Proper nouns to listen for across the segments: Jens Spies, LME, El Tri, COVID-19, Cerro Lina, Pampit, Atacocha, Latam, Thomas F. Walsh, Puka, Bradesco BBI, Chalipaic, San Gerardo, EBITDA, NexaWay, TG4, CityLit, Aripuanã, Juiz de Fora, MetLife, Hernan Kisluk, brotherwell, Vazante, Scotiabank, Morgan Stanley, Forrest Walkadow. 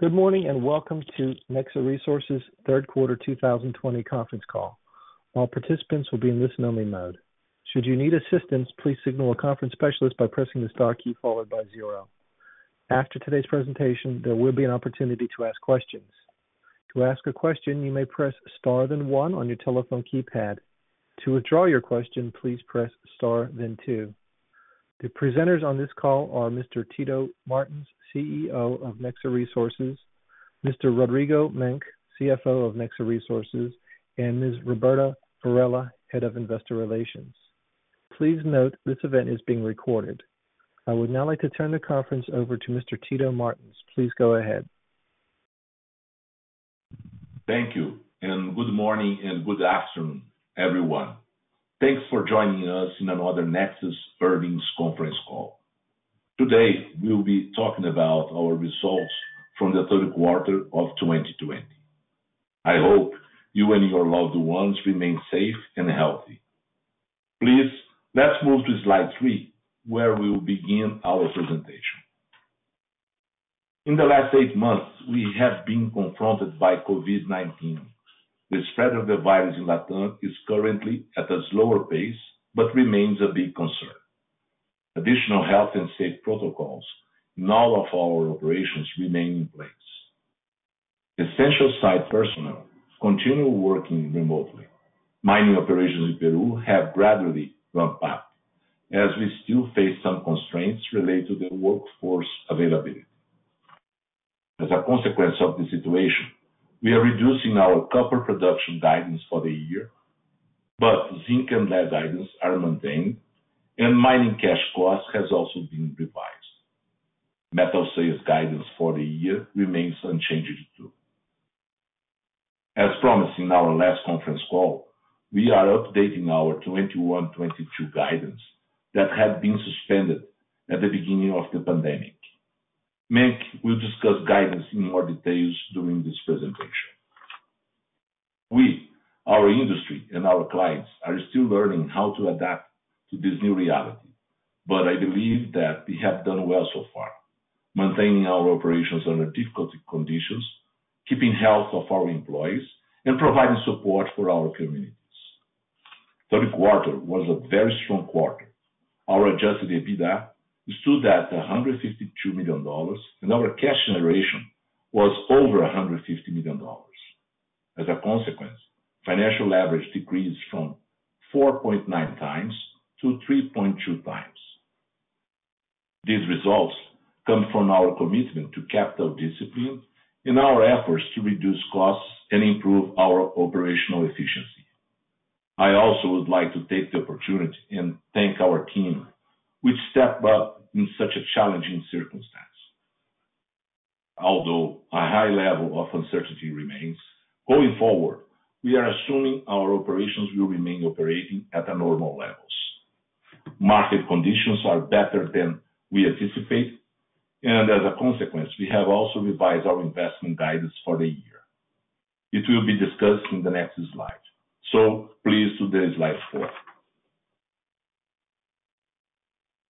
Good morning and welcome to Nexa Resources third quarter 2020 conference call. All participants will be in listen-only mode. Should you need assistance, please signal a conference specialist by pressing the star key followed by 0. After today's presentation, there will be an opportunity to ask questions. To ask a question, you may press star then 1 on your telephone keypad. To withdraw your question, please press star then 2. The presenters on this call are Mr. Tito Martins, CEO of Nexa Resources, Mr. Rodrigo Menk, CFO of Nexa Resources, and Ms. Roberta Varela, Head of Investor Relations. Please note this event is being recorded. I would now like to turn the conference over to Mr. Tito Martins. Please go ahead. Thank you, and good morning and good afternoon, everyone. Thanks for joining us in another Nexa earnings conference call. Today, we'll be talking about our results from the third quarter of 2020. I hope you and your loved ones remain safe and healthy. Please, let's move to slide 3, where we'll begin our presentation. In the last 8 months, we have been confronted by COVID-19. The spread of the virus in Latam is currently at a slower pace, but remains a big concern. Additional health and safety protocols in all of our operations remain in place. Essential site personnel continue working remotely. Mining operations in Peru have gradually ramped up, as we still face some constraints related to the workforce availability. As a consequence of the situation, we are reducing our copper production guidance for the year, but zinc and lead guidance are maintained, and mining cash costs has also been revised. Metal sales guidance for the year remains unchanged too. As promised in our last conference call, we are updating our 21-22 guidance that had been suspended at the beginning of the pandemic. Menk will discuss guidance in more details during this presentation. We, our industry, and our clients are still learning how to adapt to this new reality, but I believe that we have done well so far, maintaining our operations under difficult conditions, keeping health of our employees, and providing support for our communities. Third quarter was a very strong quarter. Our adjusted EBITDA stood at $152 million, and our cash generation was over $150 million. As a consequence, financial leverage decreased from 4.9 times to 3.2 times. These results come from our commitment to capital discipline and our efforts to reduce costs and improve our operational efficiency. I also would like to take the opportunity and thank our team, which stepped up in such a challenging circumstance. Although a high level of uncertainty remains, going forward, we are assuming our operations will remain operating at a normal levels. Market conditions are better than we anticipate, and as a consequence, we have also revised our investment guidance for the year. It will be discussed in the next slide. So please to the slide 4.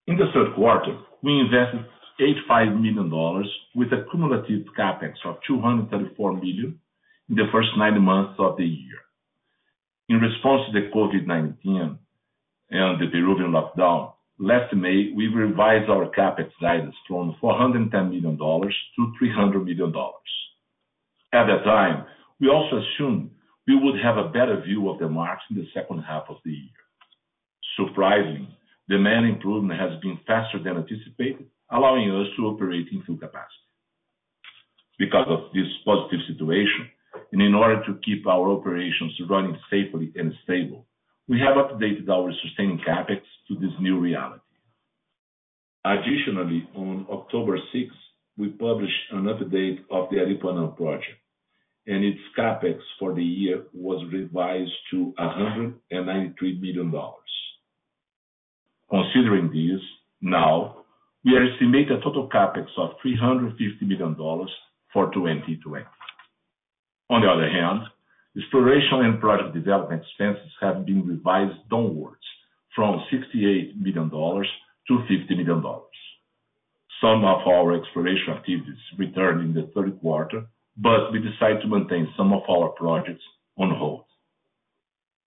In the third quarter, we invested $85 million with a cumulative capex of $234 million in the first 9 months of the year. In response to the COVID-19 and the Peruvian lockdown, last May, we revised our capex guidance from $410 million to $300 million. At that time, we also assumed we would have a better view of the market in the second half of the year. Surprisingly, demand improvement has been faster than anticipated, allowing us to operate in full capacity. Because of this positive situation, and in order to keep our operations running safely and stable, we have updated our sustaining capex to this new reality. Additionally, on October 6, we published an update of the Aripuanã project, and its capex for the year was revised to $193 million. Considering this, now we estimate a total capex of $350 million for 2020. On the other hand, exploration and project development expenses have been revised downwards from $68 million to $50 million. Some of our exploration activities returned in the third quarter, but we decided to maintain some of our projects on hold.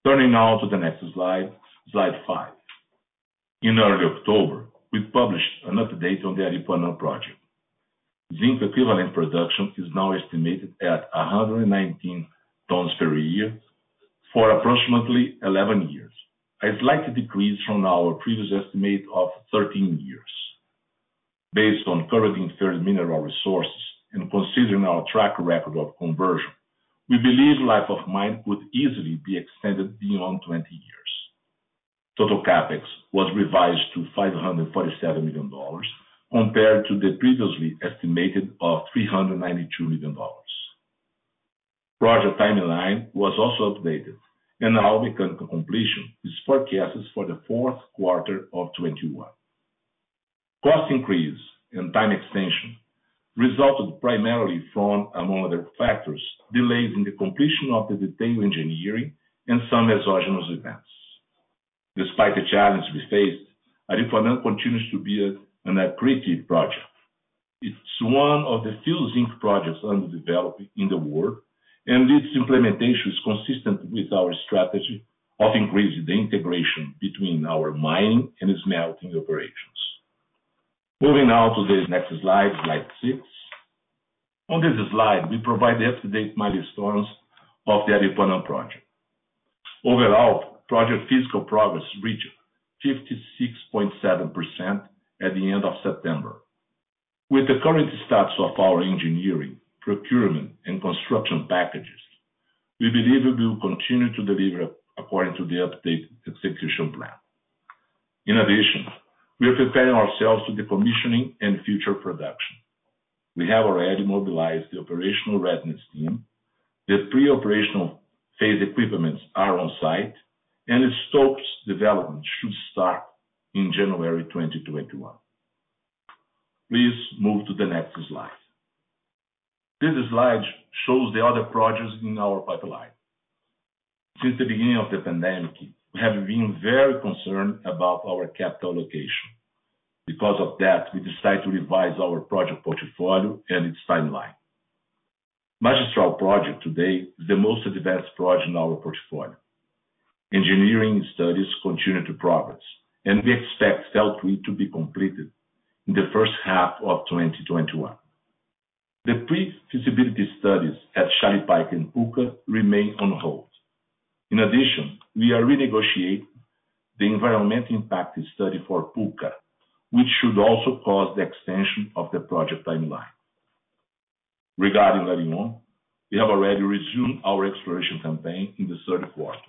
Turning now to the next slide, slide 5. In early October, we published an update on the Aripuanã project. Zinc equivalent production is now estimated at 119 tons per year for approximately 11 years, a slight decrease from our previous estimate of 13 years. Based on current inferred mineral resources and considering our track record of conversion, we believe life of mine could easily be extended beyond 20 years. Total capex was revised to $547 million compared to the previously estimated of $392 million. Project timeline was also updated, and now mechanical completion is forecasted for the fourth quarter of 2021. Cost increase and time extension resulted primarily from, among other factors, delays in the completion of the detailed engineering and some exogenous events. Despite the challenge we faced, Aripuanã continues to be an accretive project. It's one of the few zinc projects under development in the world, and its implementation is consistent with our strategy of increasing the integration between our mining and smelting operations. Moving now to the next slide, slide 6. On this slide, we provide the up-to-date milestones of the Aripuanã project. Overall, project physical progress reached 56.7% at the end of September. With the current status of our engineering, procurement, and construction packages, we believe we will continue to deliver according to the updated execution plan. In addition, we are preparing ourselves to the commissioning and future production. We have already mobilized the operational readiness team, the pre-operational phase equipments are on site, and the stopes development should start in January 2021. Please move to the next slide. This slide shows the other projects in our pipeline. Since the beginning of the pandemic, we have been very concerned about our capital allocation. Because of that, we decided to revise our project portfolio and its timeline. Magistral project today is the most advanced project in our portfolio. Engineering studies continue to progress, and we expect El Tri to be completed in the first half of 2021. The pre-feasibility studies at Chalipaic and Puka remain on hold. In addition, we are renegotiating the environmental impact study for Puka, which should also cause the extension of the project timeline. Regarding Lerin Ahuan, we have already resumed our exploration campaign in the third quarter.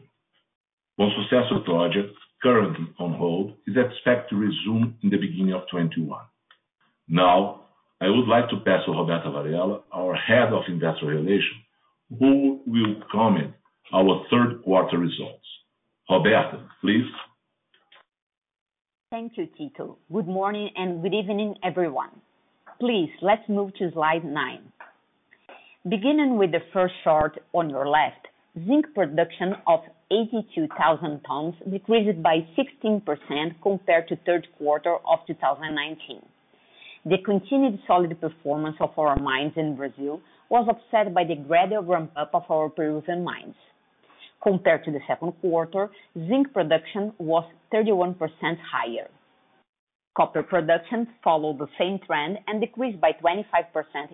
One successful project, currently on hold, is expected to resume in the beginning of 2021. Now, I would like to pass to Roberta Varela, our head of investor relations, who will comment our third quarter results. Roberta, please. Thank you, Tito. Good morning and good evening, everyone. Please, let's move to slide 9. Beginning with the first chart on your left, zinc production of 82,000 tons decreased by 16% compared to third quarter of 2019. The continued solid performance of our mines in Brazil was offset by the gradual ramp-up of our Peruvian mines. Compared to the second quarter, zinc production was 31% higher. Copper production followed the same trend and decreased by 25%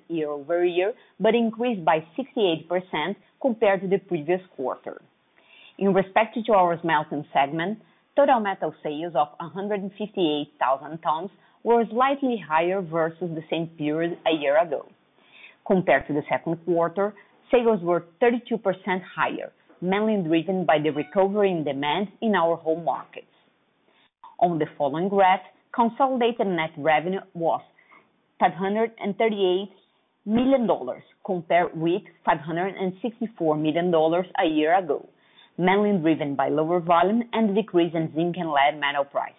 year-over-year, but increased by 68% compared to the previous quarter. In respect to our smelting segment, total metal sales of 158,000 tons were slightly higher versus the same period a year ago. Compared to the second quarter, sales were 32% higher, mainly driven by the recovery in demand in our home markets. On the following graph, consolidated net revenue was $538 million, compared with $564 million a year ago, mainly driven by lower volume and the decrease in zinc and lead metal prices.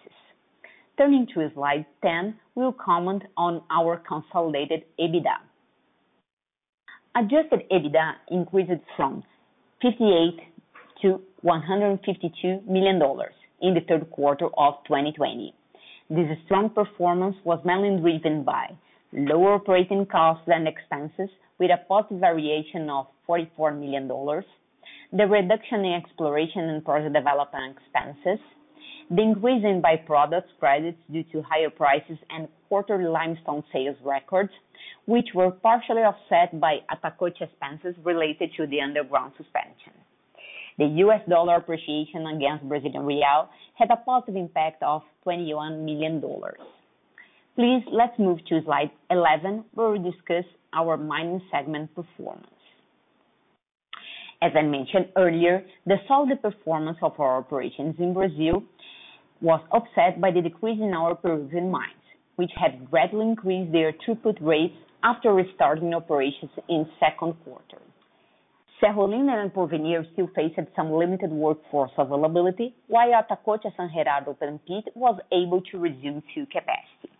Turning to slide 10, we'll comment on our consolidated EBITDA. Adjusted EBITDA increased from $58 to $152 million in the third quarter of 2020. This strong performance was mainly driven by lower operating costs and expenses with a positive variation of $44 million, the reduction in exploration and project development expenses, the increase in byproducts credits due to higher prices and quarterly limestone sales records, which were partially offset by Atacocha expenses related to the underground suspension. The US dollar appreciation against Brazilian real had a positive impact of $21 million. Please, let's move to slide 11, where we discuss our mining segment performance. As I mentioned earlier, the solid performance of our operations in Brazil was offset by the decrease in our Peruvian mines, which had gradually increased their throughput rates after restarting operations in second quarter. Cerro Lina and Porvenir still faced some limited workforce availability, while Atacocha, San Gerardo, Pampit was able to resume full capacity.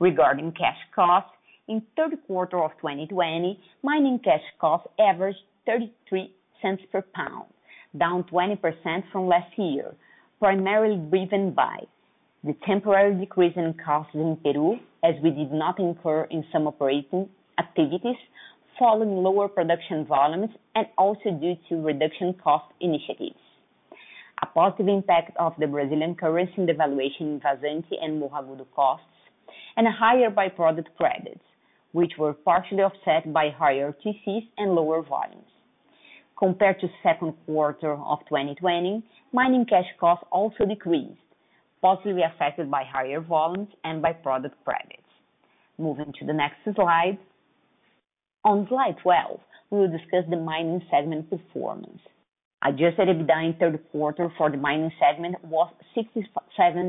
Regarding cash costs, in third quarter of 2020, mining cash costs averaged 33 cents per pound, down 20% from last year, primarily driven by the temporary decrease in costs in Peru, as we did not incur in some operating activities following lower production volumes and also due to reduction cost initiatives. A positive impact of the Brazilian currency devaluation in Vazante and Morro Agudo costs, and higher byproduct credits, which were partially offset by higher TCs and lower volumes. Compared to second quarter of 2020, mining cash costs also decreased, positively affected by higher volumes and byproduct credits. Moving to the next slide. On slide 12, we will discuss the mining segment performance. Adjusted EBITDA in third quarter for the mining segment was $67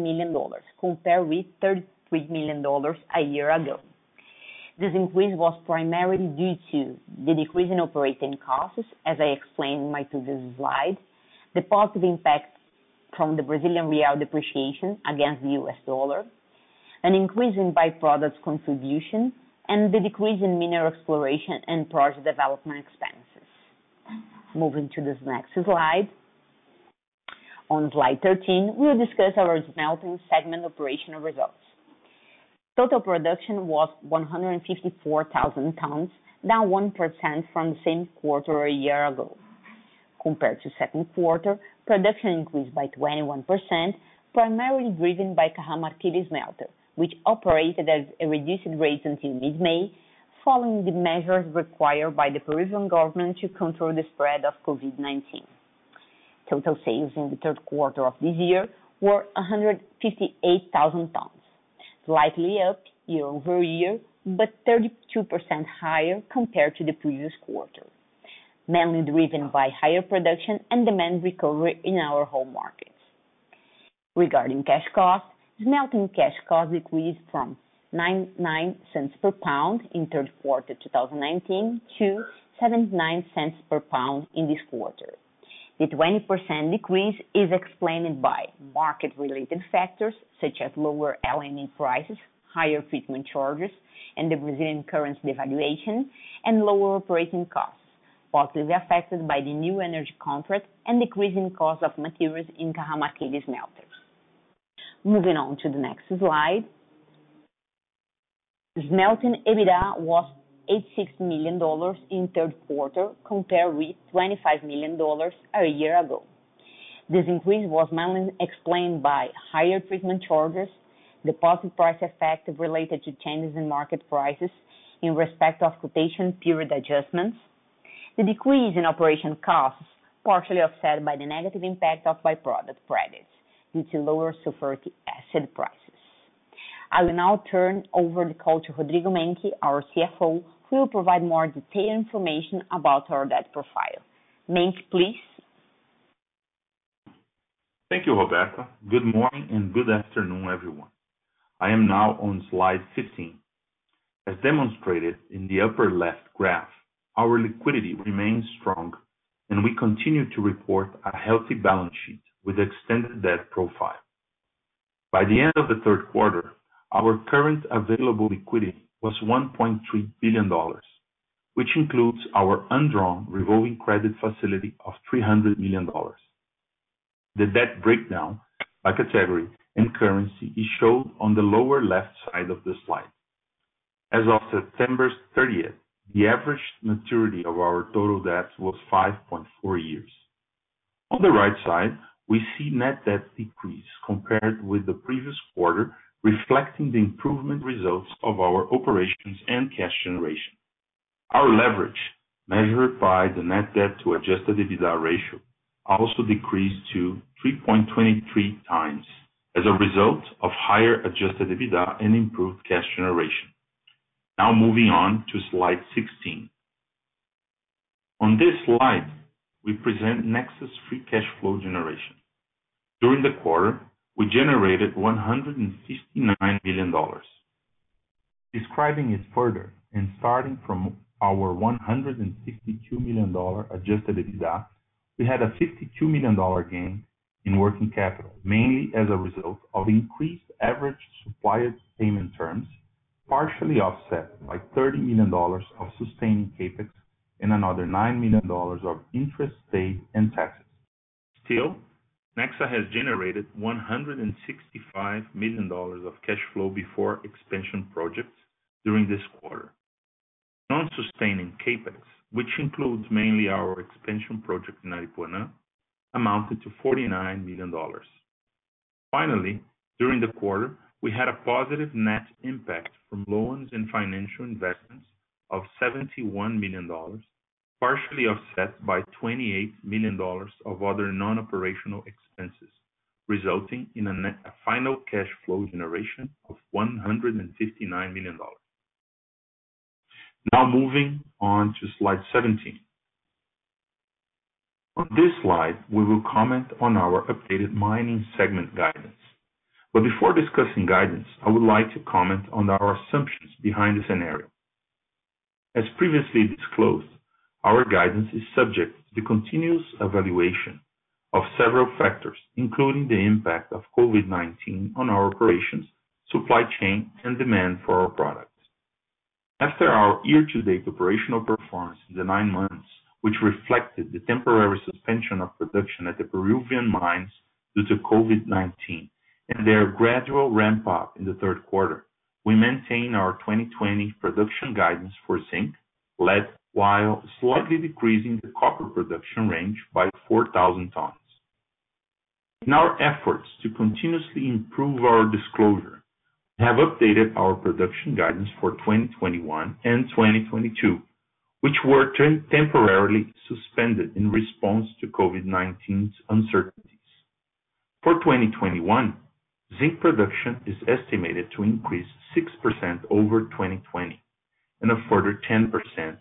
million, compared with $33 million a year ago. This increase was primarily due to the decrease in operating costs, as I explained in my previous slide, the positive impact from the Brazilian real depreciation against the US dollar, an increase in byproducts contribution, and the decrease in mineral exploration and project development expenses. Moving to this next slide. On slide 13, we will discuss our smelting segment operational results. Total production was 154,000 tons, down 1% from the same quarter a year ago. Compared to second quarter, production increased by 21%, primarily driven by Cajamarquilla smelter, which operated at a reduced rate until mid-May, following the measures required by the Peruvian government to control the spread of COVID-19. Total sales in the third quarter of this year were 158,000 tons. Slightly up year over year, but 32% higher compared to the previous quarter, mainly driven by higher production and demand recovery in our home markets. Regarding cash costs, smelting cash costs decreased from 99 cents per pound in third quarter 2019 to 79 cents per pound in this quarter. The 20% decrease is explained by market-related factors such as lower LME prices, higher treatment charges, and the Brazilian currency devaluation, and lower operating costs, positively affected by the new energy contract and decreasing cost of materials in Cajamarquilla smelters. Moving on to the next slide. Smelting EBITDA was $86 million in third quarter, compared with $25 million a year ago. This increase was mainly explained by higher treatment charges, the positive price effect related to changes in market prices in respect of quotation period adjustments, the decrease in operation costs, partially offset by the negative impact of byproduct credits due to lower sulfuric acid prices. I will now turn over the call to Rodrigo Menck, our CFO, who will provide more detailed information about our debt profile. Menck, please. Thank you, Roberta. Good morning and good afternoon, everyone. I am now on slide 15. As demonstrated in the upper left graph, our liquidity remains strong, and we continue to report a healthy balance sheet with extended debt profile. By the end of the third quarter, our current available liquidity was $1.3 billion, which includes our undrawn revolving credit facility of $300 million. The debt breakdown by category and currency is shown on the lower left side of the slide. As of September 30th, the average maturity of our total debt was 5.4 years. On the right side, we see net debt decrease compared with the previous quarter, reflecting the improvement results of our operations and cash generation. Our leverage, measured by the net debt to adjusted EBITDA ratio, also decreased to 3.23 times as a result of higher adjusted EBITDA and improved cash generation. Now moving on to slide 16. On this slide, we present Nexa's free cash flow generation. During the quarter, we generated $159 million. Describing it further and starting from our $152 million adjusted EBITDA, we had a $52 million gain in working capital, mainly as a result of increased average supplier payment terms, partially offset by $30 million of sustaining capex and another $9 million of interest paid and taxes. Still, Nexa has generated $165 million of cash flow before expansion projects during this quarter. Non-sustaining capex, which includes mainly our expansion project in Aripuanã, amounted to $49 million. Finally, during the quarter, we had a positive net impact from loans and financial investments of $71 million, partially offset by $28 million of other non-operational expenses, resulting in a final cash flow generation of $159 million. Now moving on to slide 17. On this slide, we will comment on our updated mining segment guidance. But before discussing guidance, I would like to comment on our assumptions behind the scenario. As previously disclosed, our guidance is subject to the continuous evaluation of several factors, including the impact of COVID-19 on our operations, supply chain, and demand for our products. After our year-to-date operational performance in the 9 months, which reflected the temporary suspension of production at the Peruvian mines due to COVID-19, and their gradual ramp-up in the third quarter, we maintain our 2020 production guidance for zinc, lead, while slightly decreasing the copper production range by 4,000 tons. In our efforts to continuously improve our disclosure, we have updated our production guidance for 2021 and 2022, which were temporarily suspended in response to COVID-19's uncertainties. For 2021, zinc production is estimated to increase 6% over 2020 and a further 10%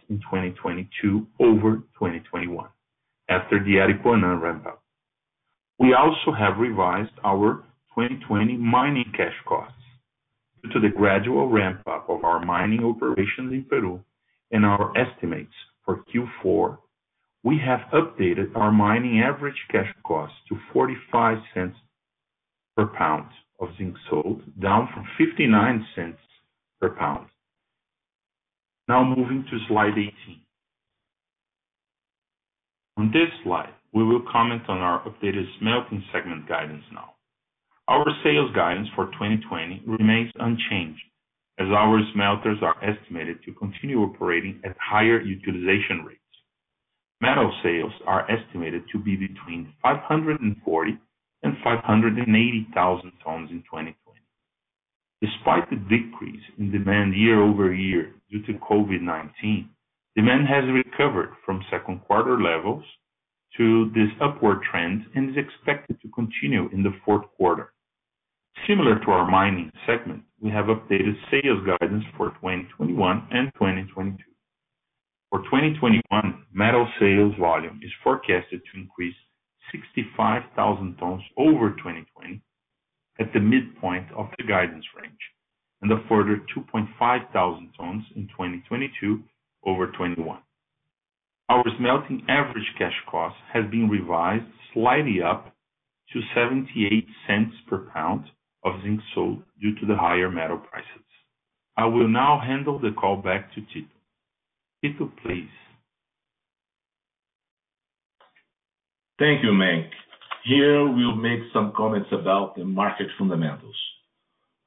in 2022 over 2021 after the Aripuanã ramp-up. We also have revised our 2020 mining cash costs due to the gradual ramp-up of our mining operations in Peru and our estimates for Q4. We have updated our mining average cash cost to 45 cents per pound of zinc sold, down from 59 cents per pound. Now moving to slide 18. On this slide, we will comment on our updated smelting segment guidance now. Our sales guidance for 2020 remains unchanged, as our smelters are estimated to continue operating at higher utilization rates. Metal sales are estimated to be between 540 and 580,000 tons in 2020. Despite the decrease in demand year over year due to COVID-19, demand has recovered from second quarter levels to this upward trend and is expected to continue in the fourth quarter. Similar to our mining segment, we have updated sales guidance for 2021 and 2022. For 2021, metal sales volume is forecasted to increase 65,000 tons over 2020 at the midpoint of the guidance range, and a further 2,500 tons in 2022 over 21. Our smelting average cash cost has been revised slightly up to 78 cents per pound of zinc sold due to the higher metal prices. I will now hand the call back to Tito. Tito, please. Thank you, Menk. Here we'll make some comments about the market fundamentals.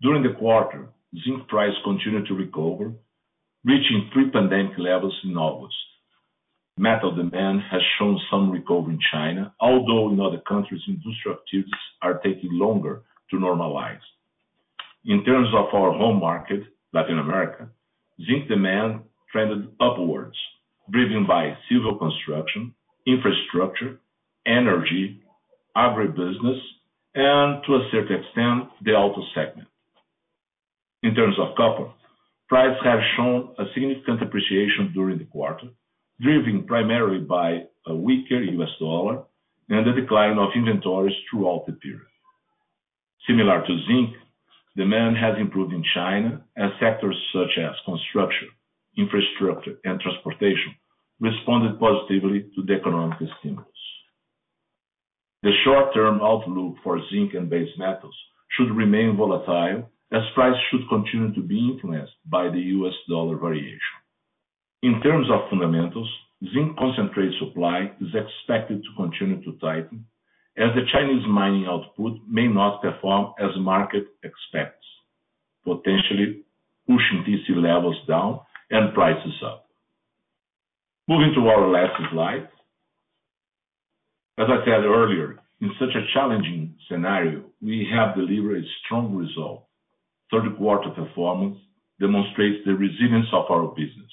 During the quarter, zinc price continued to recover, reaching pre-pandemic levels in August. Metal demand has shown some recovery in China, although in other countries, industrial activities are taking longer to normalize. In terms of our home market, Latin America, zinc demand trended upwards, driven by civil construction, infrastructure, energy, agribusiness, and to a certain extent, the auto segment. In terms of copper, prices have shown a significant appreciation during the quarter, driven primarily by a weaker US dollar and the decline of inventories throughout the period. Similar to zinc, demand has improved in China as sectors such as construction, infrastructure, and transportation responded positively to the economic stimulus. The short-term outlook for zinc and base metals should remain volatile as prices should continue to be influenced by the US dollar variation. In terms of fundamentals, zinc concentrate supply is expected to continue to tighten as the Chinese mining output may not perform as market expects, potentially pushing TC levels down and prices up. Moving to our last slide. As I said earlier, in such a challenging scenario, we have delivered a strong result. Third quarter performance demonstrates the resilience of our business,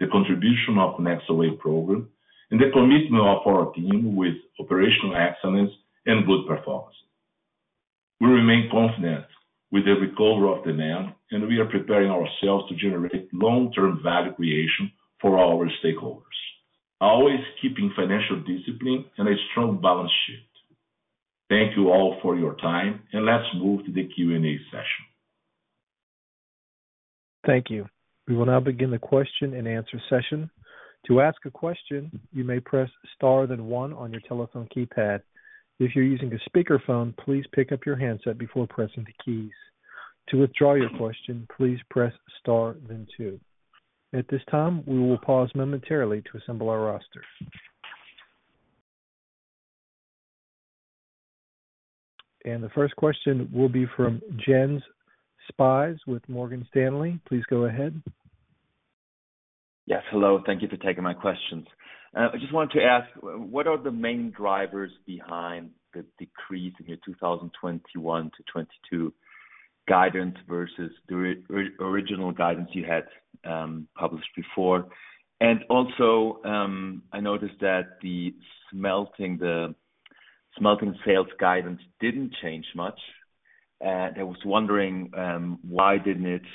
the contribution of NexaWay program, and the commitment of our team with operational excellence and good performance. We remain confident with the recovery of demand, and we are preparing ourselves to generate long-term value creation for our stakeholders, always keeping financial discipline and a strong balance sheet. Thank you all for your time, and let's move to the Q&A session. Thank you. We will now begin the question and answer session. To ask a question, you may press star then one on your telephone keypad. If you're using a speakerphone, please pick up your handset before pressing the keys. To withdraw your question, please press star then two. At this time, we will pause momentarily to assemble our roster. And the first question will be from Jens Spies with Morgan Stanley. Please go ahead. Yes, hello. Thank you for taking my questions. I just wanted to ask, what are the main drivers behind the decrease in your 2021 to 22 guidance versus the original guidance you had published before? And also, I noticed that the smelting sales guidance didn't change much. And I was wondering why didn't it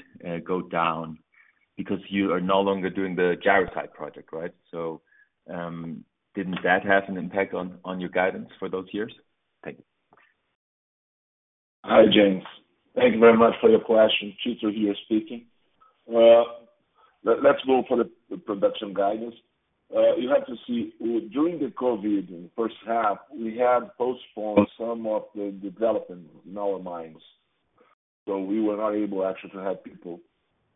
go down? Because you are no longer doing the Jarosite project, right? So didn't that have an impact on your guidance for those years? Thank you. Hi, James. Thank you very much for your question. Tito here speaking. Let's go for the production guidance. You have to see, during the COVID in the first half, we had postponed some of the development in our mines. So we were not able actually to have people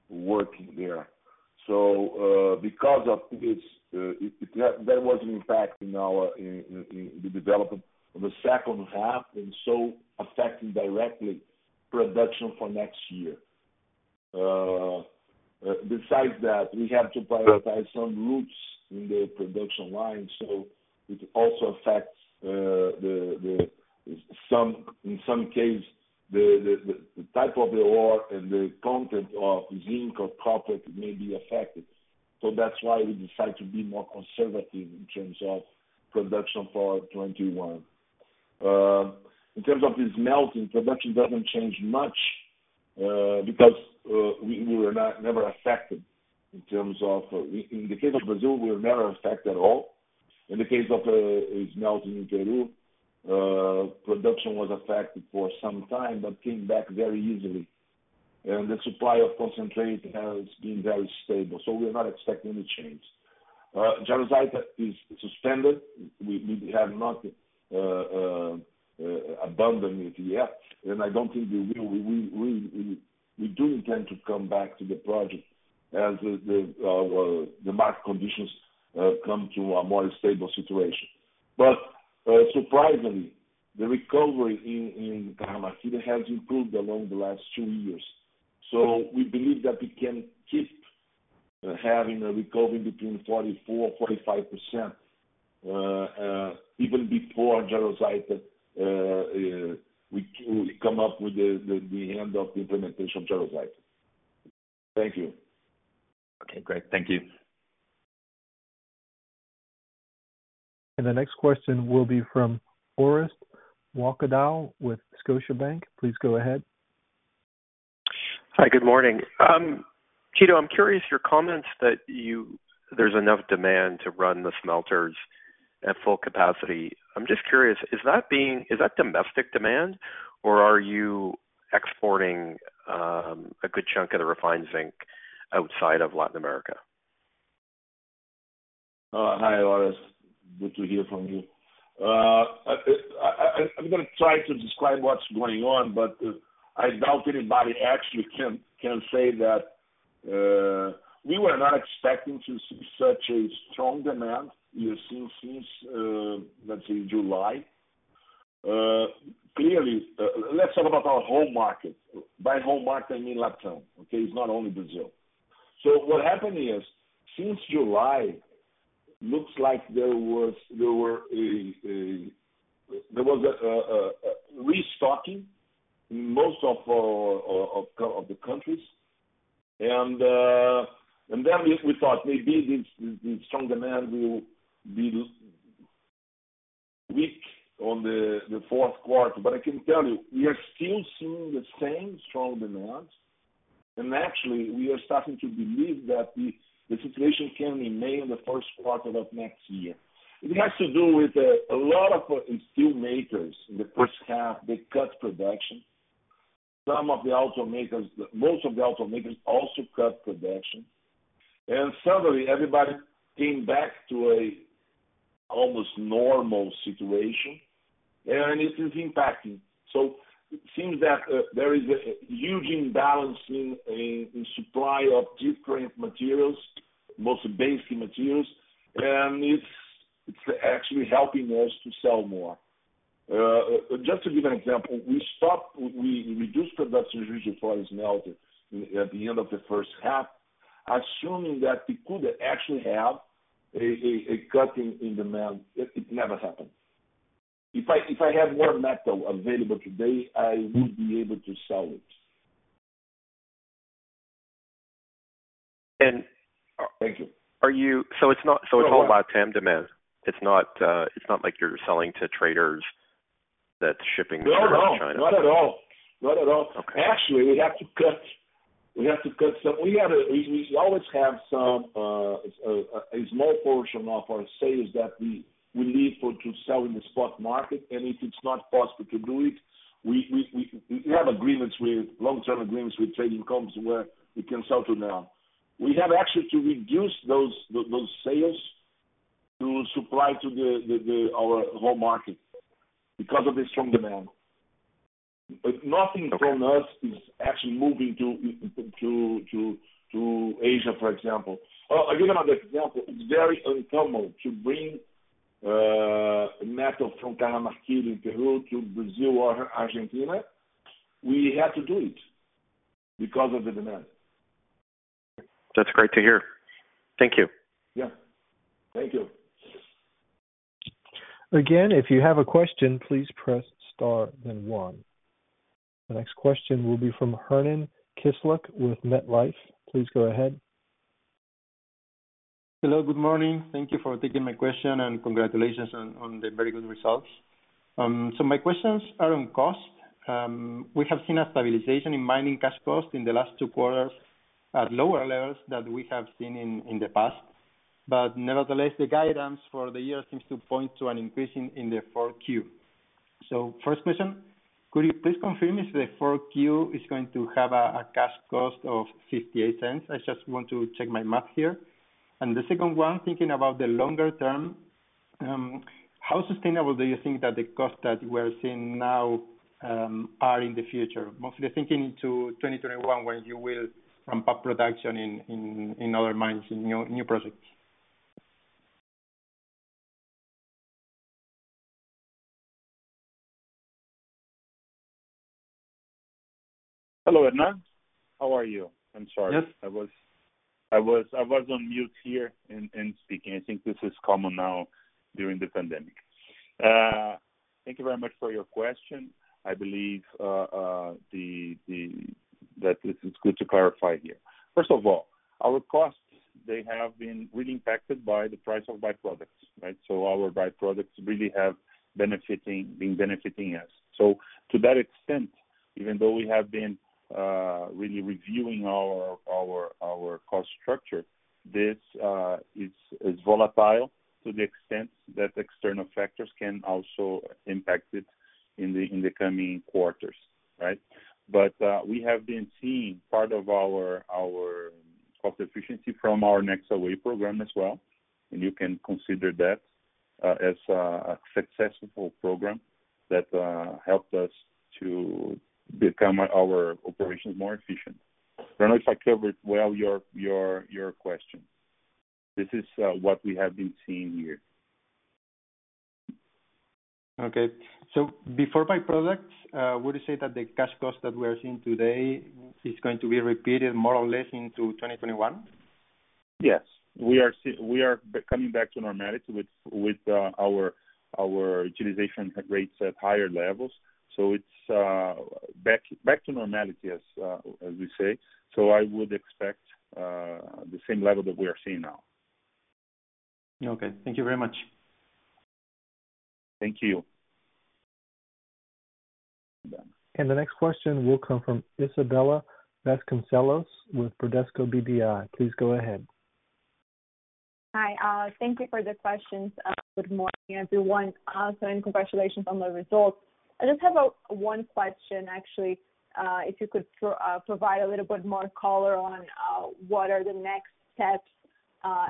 working there. So because of this, there was an impact in our in the development of the second half, and so affecting directly production for next year. Besides that, we have to prioritize some routes in the production line, so it also affects in some cases the type of the ore and the content of zinc or copper may be affected. So that's why we decide to be more conservative in terms of production for 21. In terms of this melting, production doesn't change much because we were never affected. In terms of, in the case of Brazil, we were never affected at all. In the case of smelting in Peru, production was affected for some time, but came back very easily. and the supply of concentrate has been very stable, so we're not expecting any change. Jarosite is suspended. We have not abandoned it yet, and I don't think we will. We do intend to come back to the project as the market conditions come to a more stable situation. But surprisingly, the recovery in Cajamarquilla has improved along the last 2 years. So we believe that we can keep having a recovery between 44-45%, even before Jarosite we come up with the end of the implementation of Jarosite. Thank you. Okay, great. Thank you. And the next question will be from Forrest Walkadow with Scotiabank. Please go ahead. Hi, good morning. Tito, I'm curious, your comments that there's enough demand to run the smelters at full capacity. I'm just curious, is that domestic demand, or are you exporting a good chunk of the refined zinc outside of Latin America? Hi, Horace. Good to hear from you. I'm going to try to describe what's going on, but I doubt anybody actually can say that we were not expecting to see such a strong demand. You've seen since, let's say, July. Clearly, let's talk about our home market. By home market, I mean Latam. Okay, it's not only Brazil. So what happened is, since July, looks like there was a restocking in most of the countries, and then we thought maybe this strong demand will be weak on the fourth quarter. But I can tell you, we are still seeing the same strong demand, and actually we are starting to believe that the situation can remain in the first quarter of next year. It has to do with a lot of steel makers in the first half, they cut production. Most of the automakers also cut production. And suddenly everybody came back to a almost normal situation, and it is impacting. So it seems that there is a huge imbalance in supply of different materials, mostly basic materials, and it's actually helping us to sell more. Just to give an example, we reduced production in Juiz de Fora smelter at the end of the first half, assuming that we could actually have a cut in demand. It never happened. If I had more metal available today, I would be able to sell it. And thank you. Are you? So it's not. So it's all Latam demand. It's not. It's not like you're selling to traders that's shipping to China. Not at all. Not at all. Okay. Actually, we have to cut. We have to cut some. We always have some a small portion of our sales that we leave to sell in the spot market, and if it's not possible to do it, we have agreements with long-term agreements with trading companies where we can sell to them. We have actually to reduce those sales to supply to our home market because of the strong demand. But nothing from us is actually moving to Asia, for example. Oh, I'll give another example. It's very uncommon to bring metal from Cajamarquilla in Peru to Brazil or Argentina. We had to do it because of the demand. That's great to hear. Thank you. Yeah. Thank you. Again, if you have a question, please press star then one. The next question will be from Hernan Kisluk with MetLife. Please go ahead. Hello, good morning. Thank you for taking my question and congratulations on the very good results. So my questions are on cost. We have seen a stabilization in mining cash cost in the last two quarters at lower levels that we have seen in the past. But nevertheless, the guidance for the year seems to point to an increase in the 4Q. So first question, Could you please confirm if the 4Q is going to have a cash cost of 58 cents? I just want to check my math here. And the second one, thinking about the longer term, how sustainable do you think that the costs that we're seeing now are in the future? Mostly thinking into 2021 when you will ramp up production in other mines, in new projects. Hello, Hernan. How are you? I'm sorry. Yes. I was on mute here and speaking. I think this is common now during the pandemic. Thank you very much for your question. I believe that this is good to clarify here. First of all, our costs, they have been really impacted by the price of byproducts, right? So our byproducts really have been benefiting us. So to that extent, even though we have been really reviewing our cost structure, this is volatile to the extent that external factors can also impact it in the coming quarters, right? But we have been seeing part of our cost efficiency from our NexaWay program as well, and you can consider that as a successful program that helped us to become our operations more efficient. I don't know if I covered well your question. This is what we have been seeing here. Okay. So before byproducts, would you say that the cash cost that we are seeing today is going to be repeated more or less into 2021? Yes, we are coming back to normality with our utilization rates at higher levels. So it's back to normality, as we say. So I would expect the same level that we are seeing now. Okay. Thank you very much. Thank you. And the next question will come from Isabella Vasconcelos with Bradesco BBI. Please go ahead. Hi. Thank you for the questions. Good morning, everyone. And congratulations on the results. I just have one question, actually. If you could provide a little bit more color on what are the next steps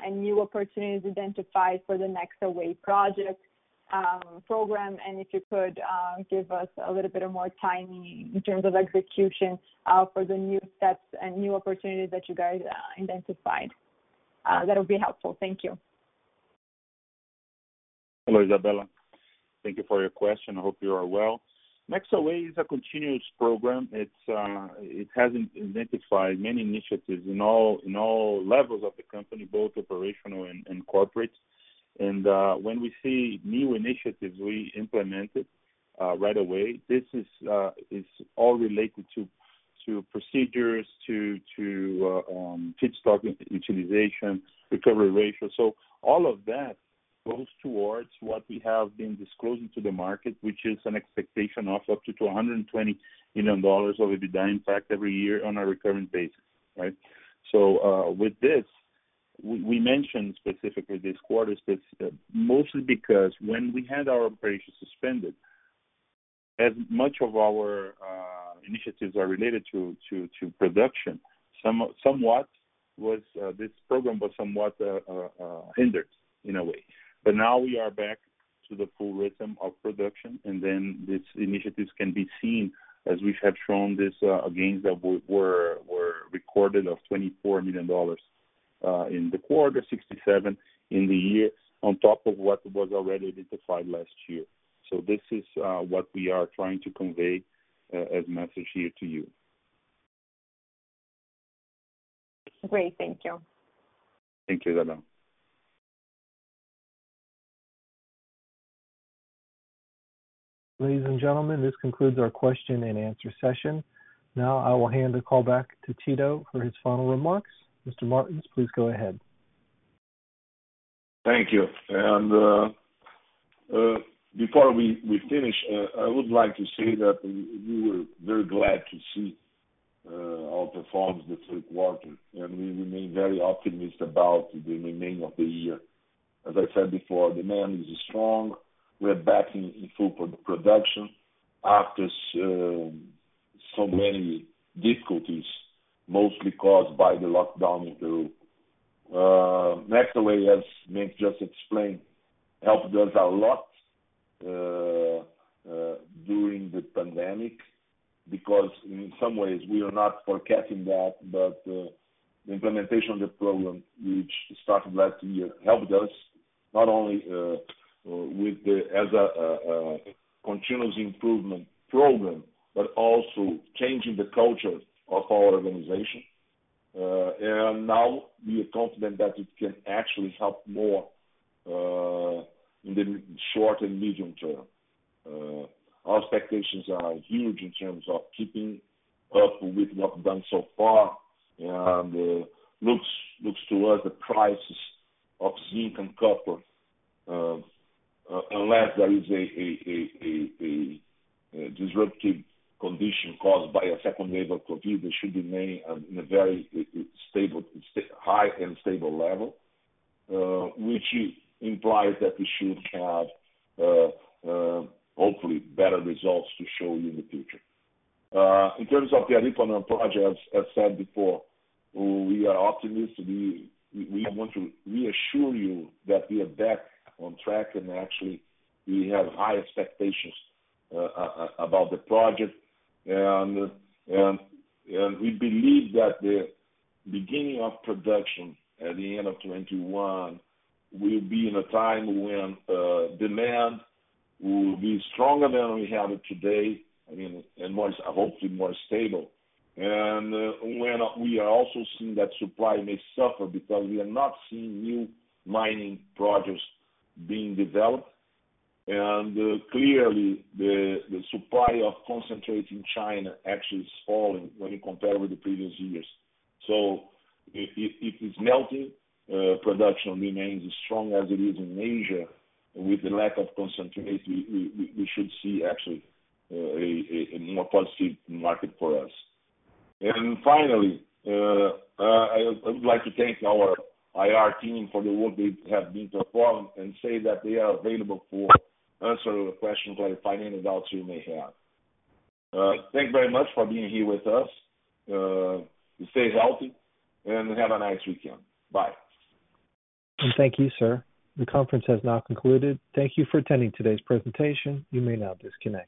and new opportunities identified for the NexaWay project program, and if you could give us a little bit of more timing in terms of execution for the new steps and new opportunities that you guys identified. That would be helpful. Thank you. Hello, Isabella. Thank you for your question. I hope you are well. NexaWay is a continuous program. It has identified many initiatives in all levels of the company, both operational and corporate. And when we see new initiatives, we implement it right away. This is all related to procedures, to feedstock utilization, recovery ratio. So all of that goes towards what we have been disclosing to the market, which is an expectation of up to $120 million of EBITDA impact every year on a recurrent basis, right? So with this, we mentioned specifically this quarter, mostly because when we had our operation suspended, as much of our initiatives are related to production, this program was somewhat hindered in a way. But now we are back to the full rhythm of production, and then these initiatives can be seen, as we have shown this gains that were recorded of $24 million in the quarter, 67 in the year, on top of what was already identified last year. So this is what we are trying to convey as message here to you. Great, thank you. Thank you, Isabel. Ladies and gentlemen, this concludes our question and answer session. Now I will hand the call back to Tito for his final remarks. Mr. Martins, please go ahead. Thank you. And before we finish, I would like to say that we were very glad to see our performance the third quarter, and we remain very optimistic about the remaining of the year. As I said before, demand is strong. We're back in full production. after so many difficulties, mostly caused by the lockdown in Peru. NexaWay, as Mint just explained, helped us a lot during the pandemic, because in some ways we are not forecasting that, but the implementation of the program, which started last year, helped us not only with the as a continuous improvement program, but also changing the culture of our organization. And now we are confident that it can actually help more in the short and medium term. Our expectations are huge in terms of keeping up with what we've done so far, and looks to us the prices of zinc and copper, unless there is a disruptive condition caused by a second wave of COVID, they should remain in a very stable, high and stable level, which implies that we should have hopefully better results to show you in the future. In terms of the Aripuanã project, as said before, we are optimistic. We want to reassure you that we are back on track, and actually we have high expectations about the project, and we believe that the beginning of production at the end of 2021 will be in a time when demand will be stronger than we have it today, and more, hopefully more stable. And when we are also seeing that supply may suffer because we are not seeing new mining projects being developed. And clearly, the supply of concentrate in China actually is falling when you compare with the previous years. So it is melting. Production remains as strong as it is in Asia. With the lack of concentrate, we should see actually a more positive market for us. And finally, I would like to thank our IR team for the work they have been performed, and say that they are available for answering questions, clarifying any doubts you may have. Thank you very much for being here with us. Stay healthy and have a nice weekend. Bye. And thank you, sir. The conference has now concluded. Thank you for attending today's presentation. You may now disconnect.